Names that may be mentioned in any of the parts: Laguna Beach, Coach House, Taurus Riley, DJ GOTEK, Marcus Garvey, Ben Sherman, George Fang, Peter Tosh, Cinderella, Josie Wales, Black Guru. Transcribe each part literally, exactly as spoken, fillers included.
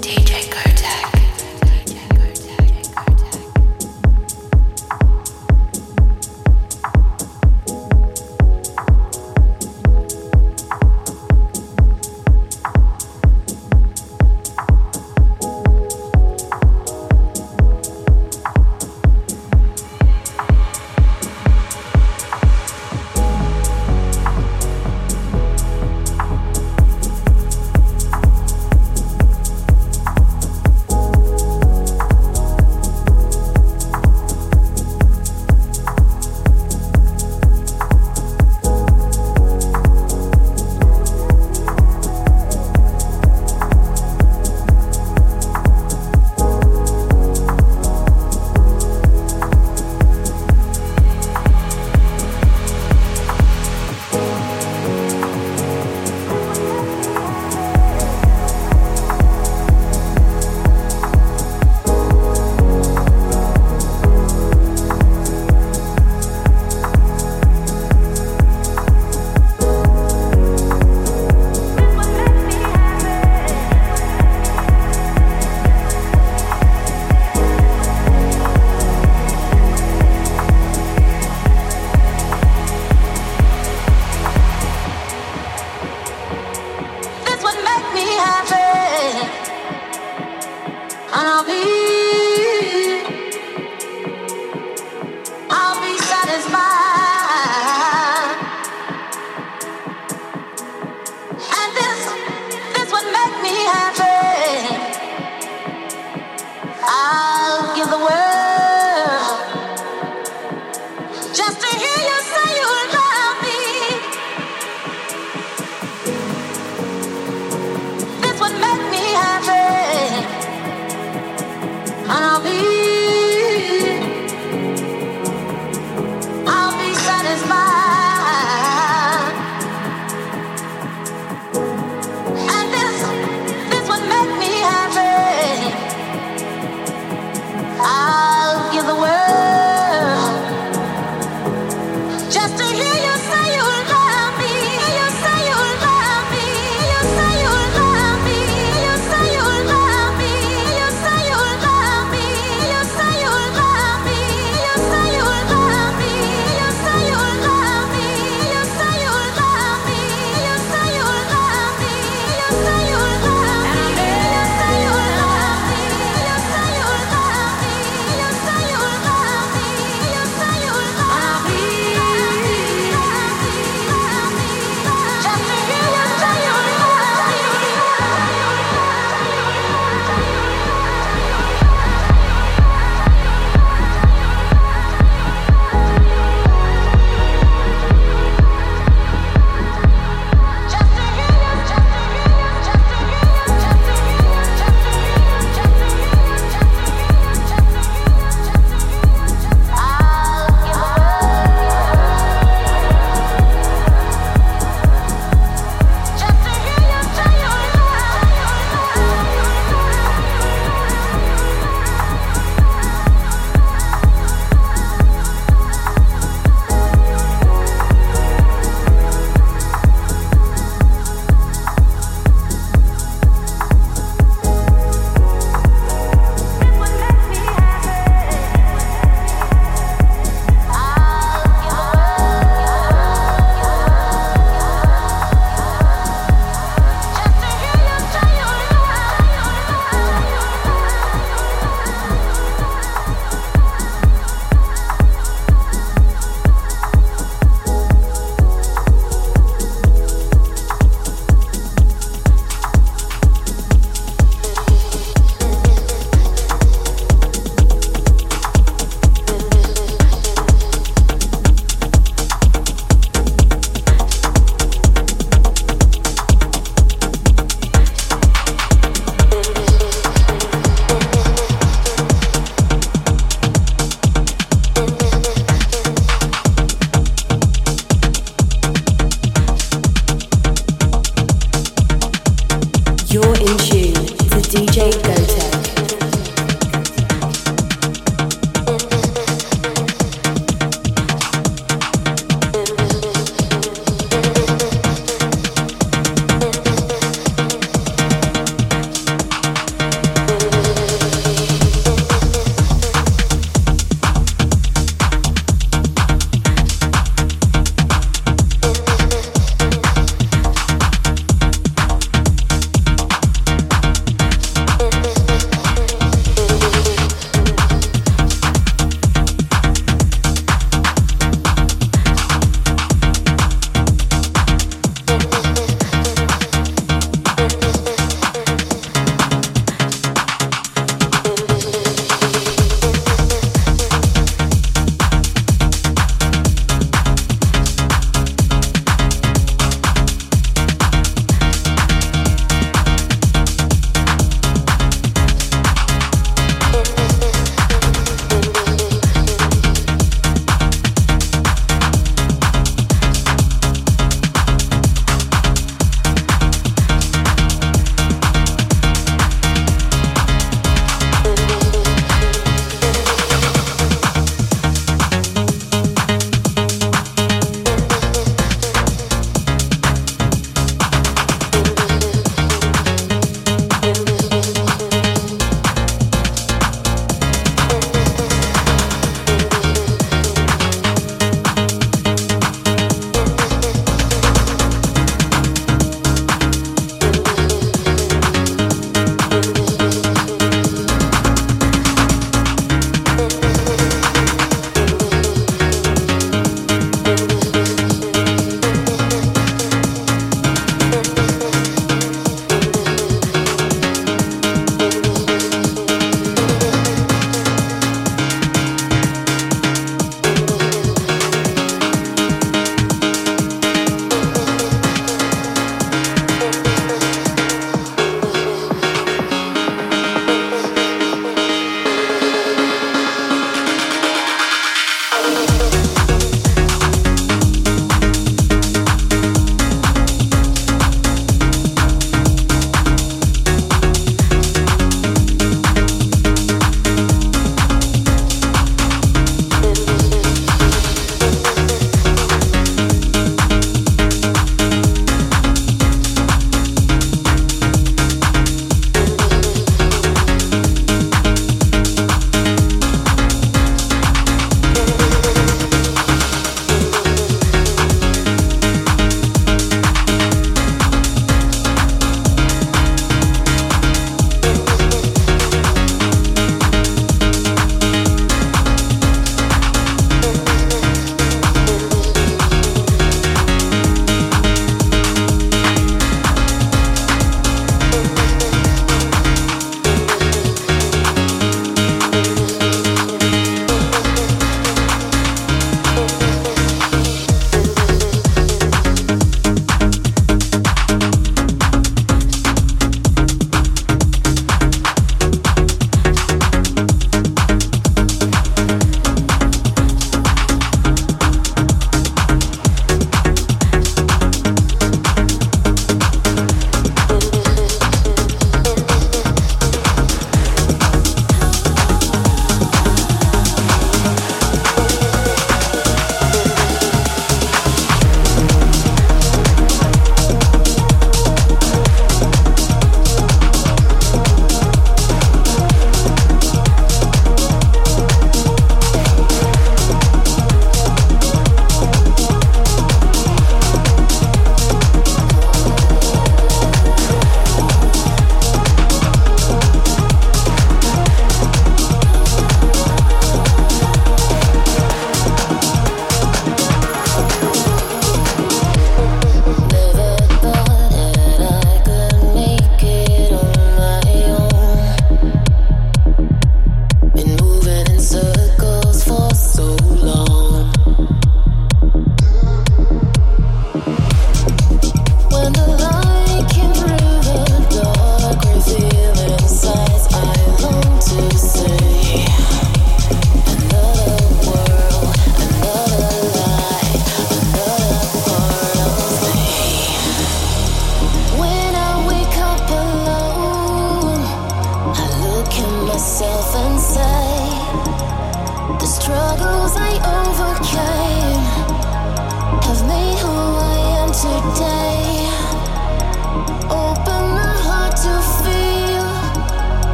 D J GOTEK.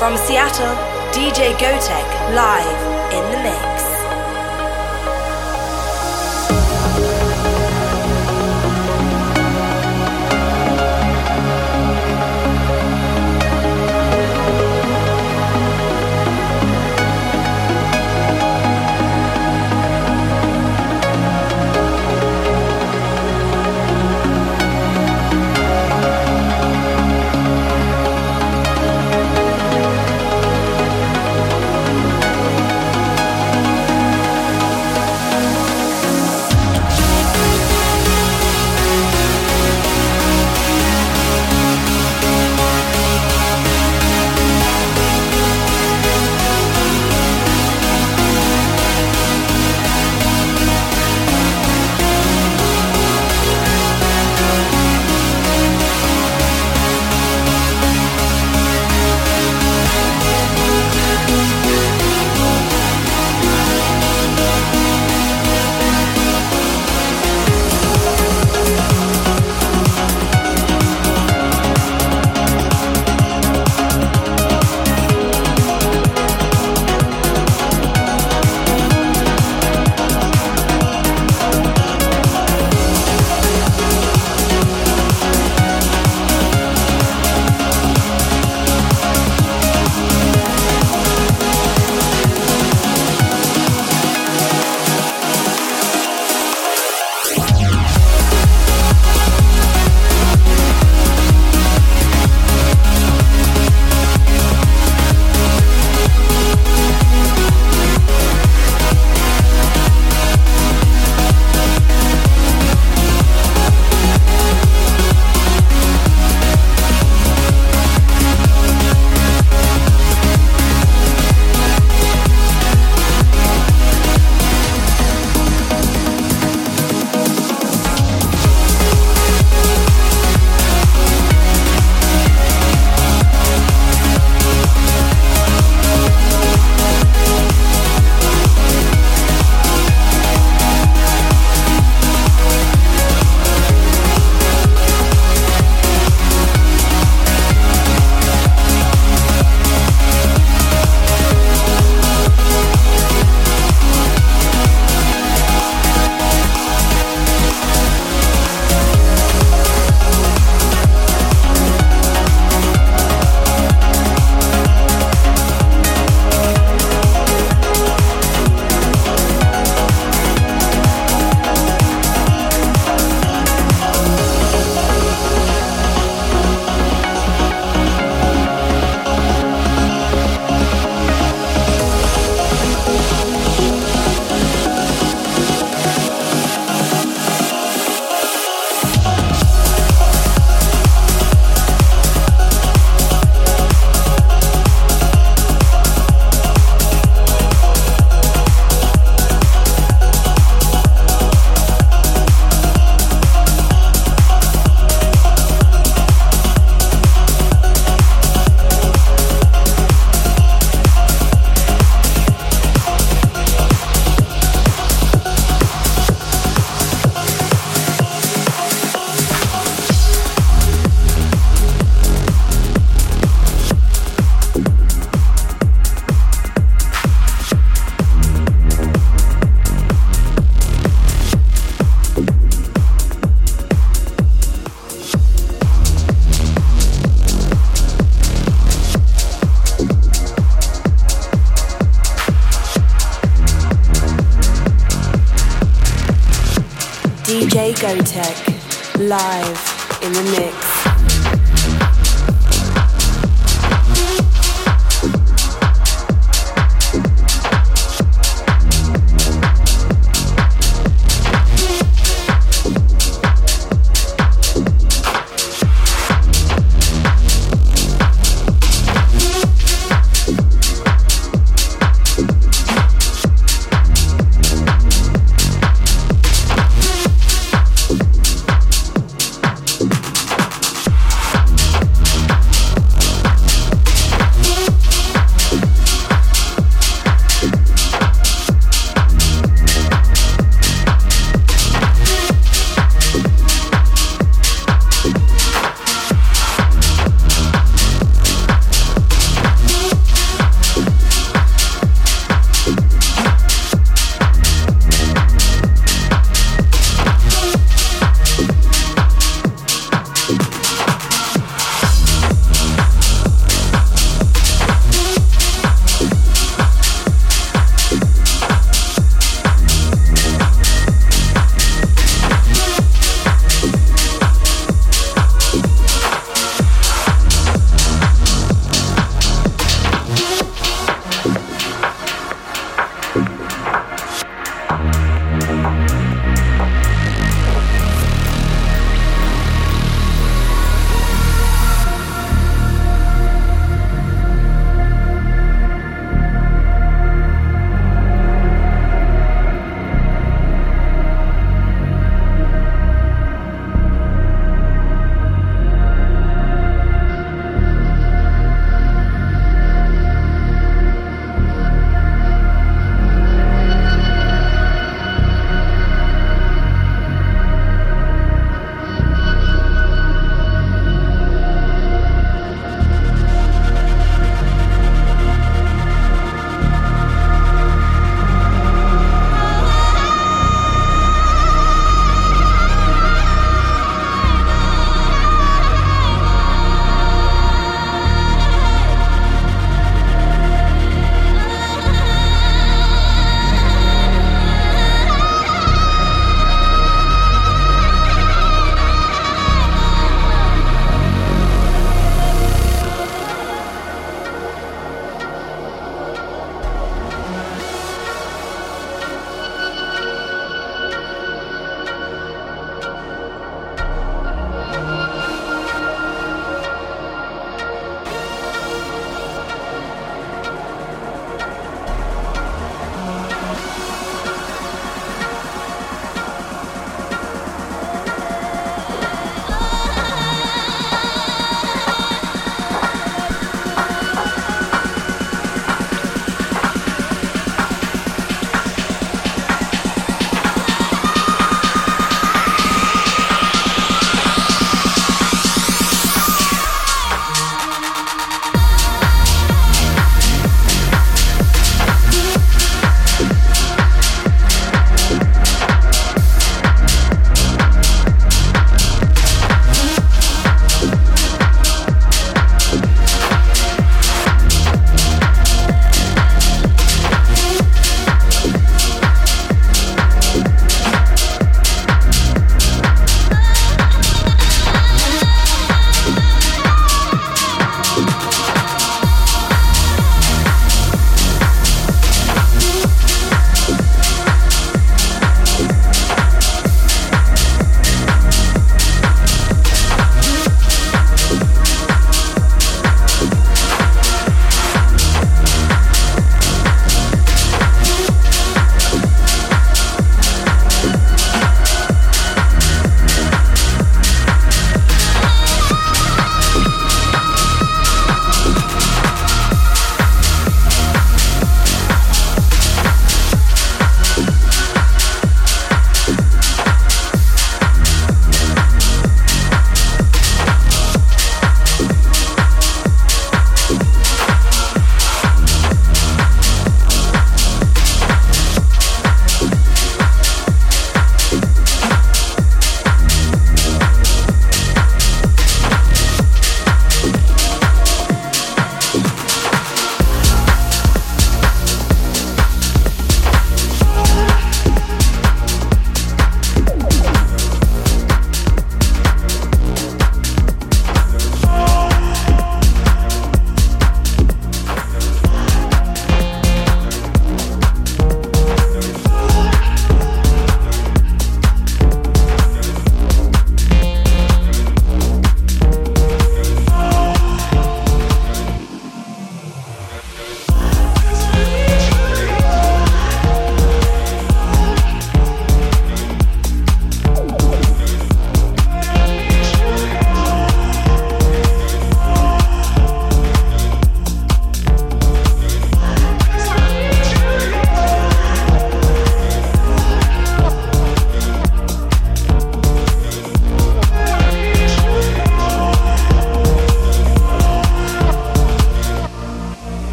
From Seattle, D J GOTEK live in the mix. D J GOTEK live in the mix.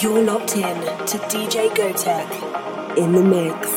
You're locked in to D J GOTEK in the mix.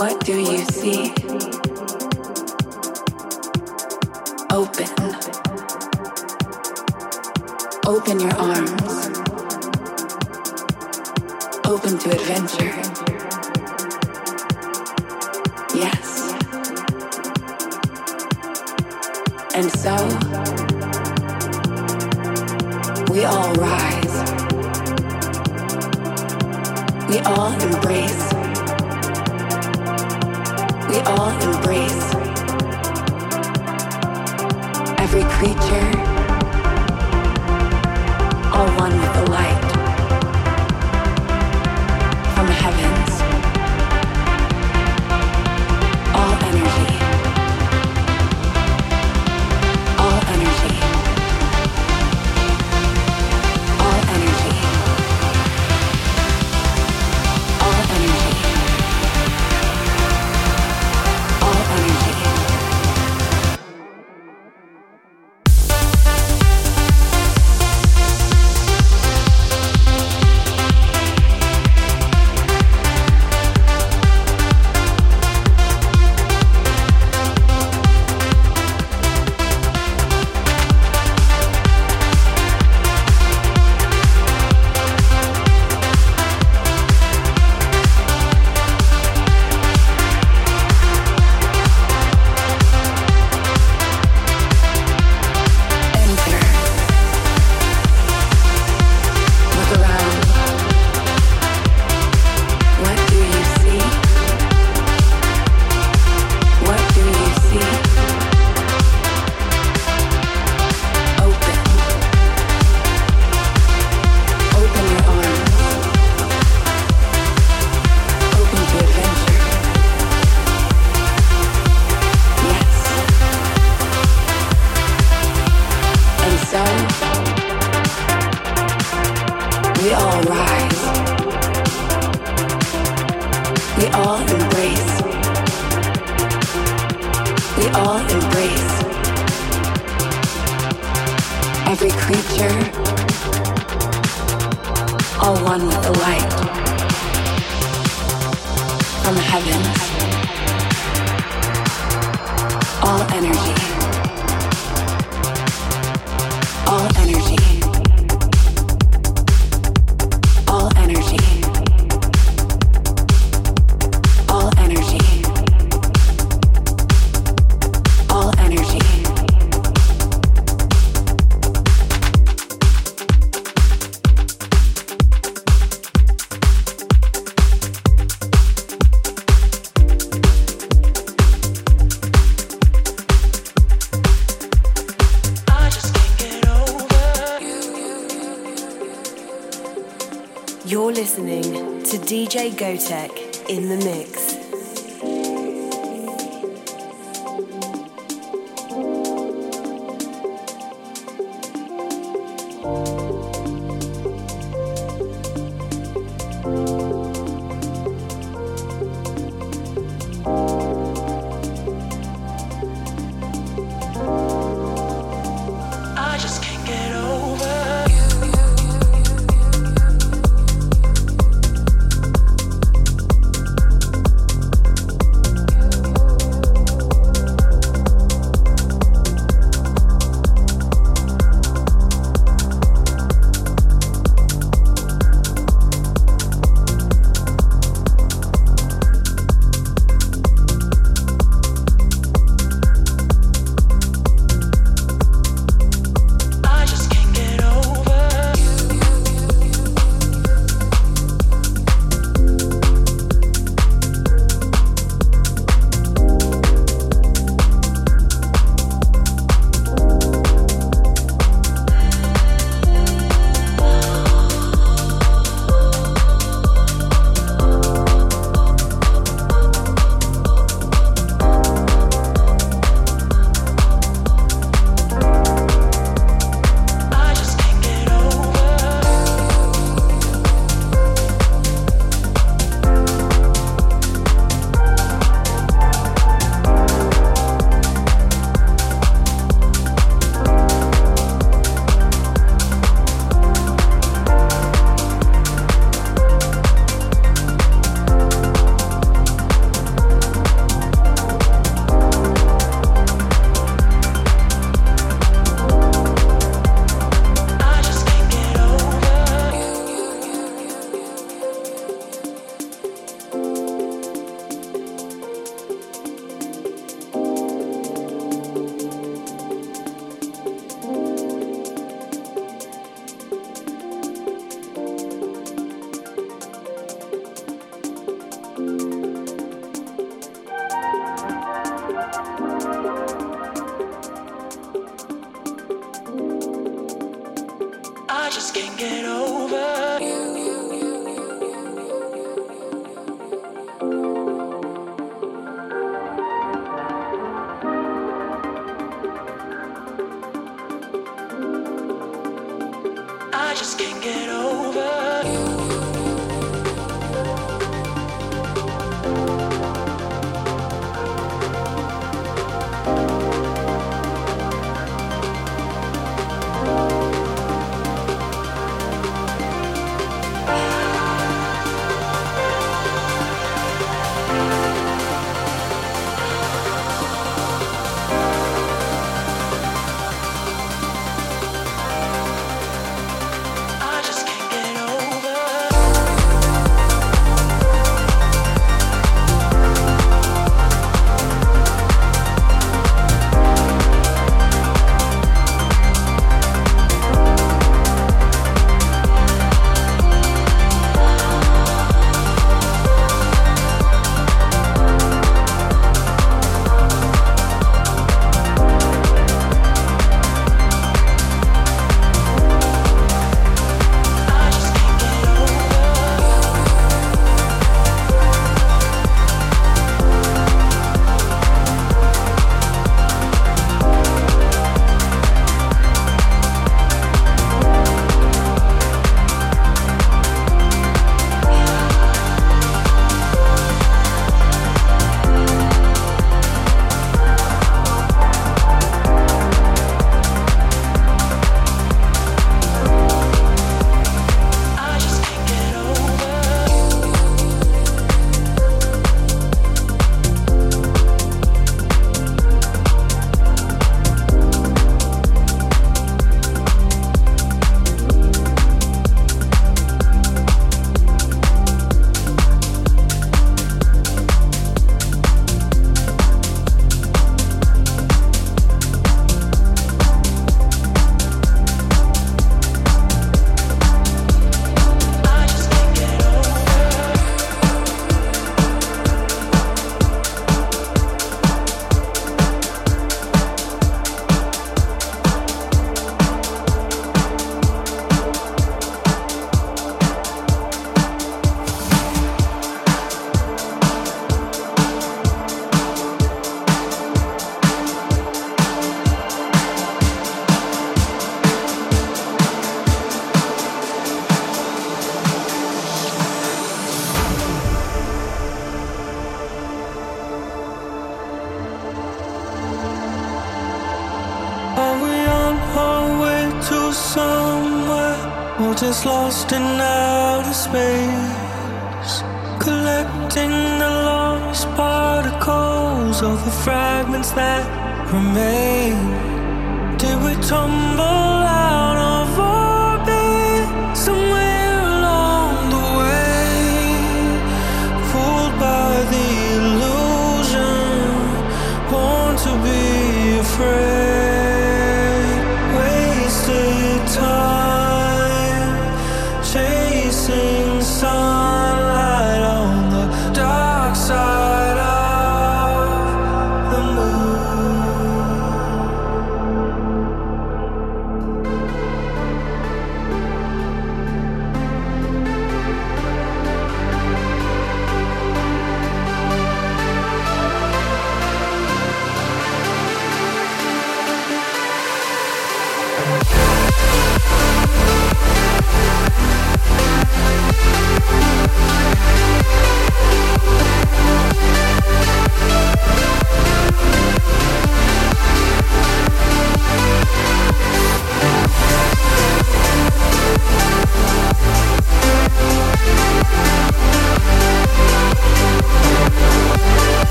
What do you see? Open. Open your arms. Open to adventure. Yes. And so, we all rise. We all embrace. We all embrace every creature, all one with the light from the heavens, all energy, all energy, all energy, all energy. You're listening to D J GOTEK in the mix.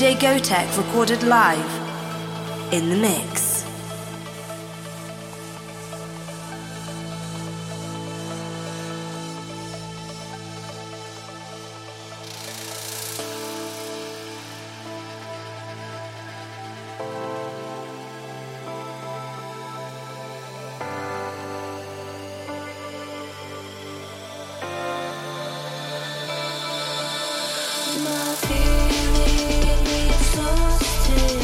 D J GOTEK recorded live in the mix. My feelings so still.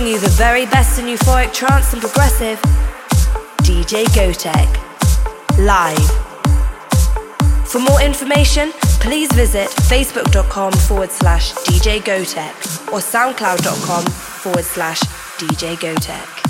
bringing you the very best in euphoric trance and progressive. D J GOTEK live. For more information, please visit facebook.com forward slash DJ GOTEK or soundcloud.com forward slash DJ GOTEK.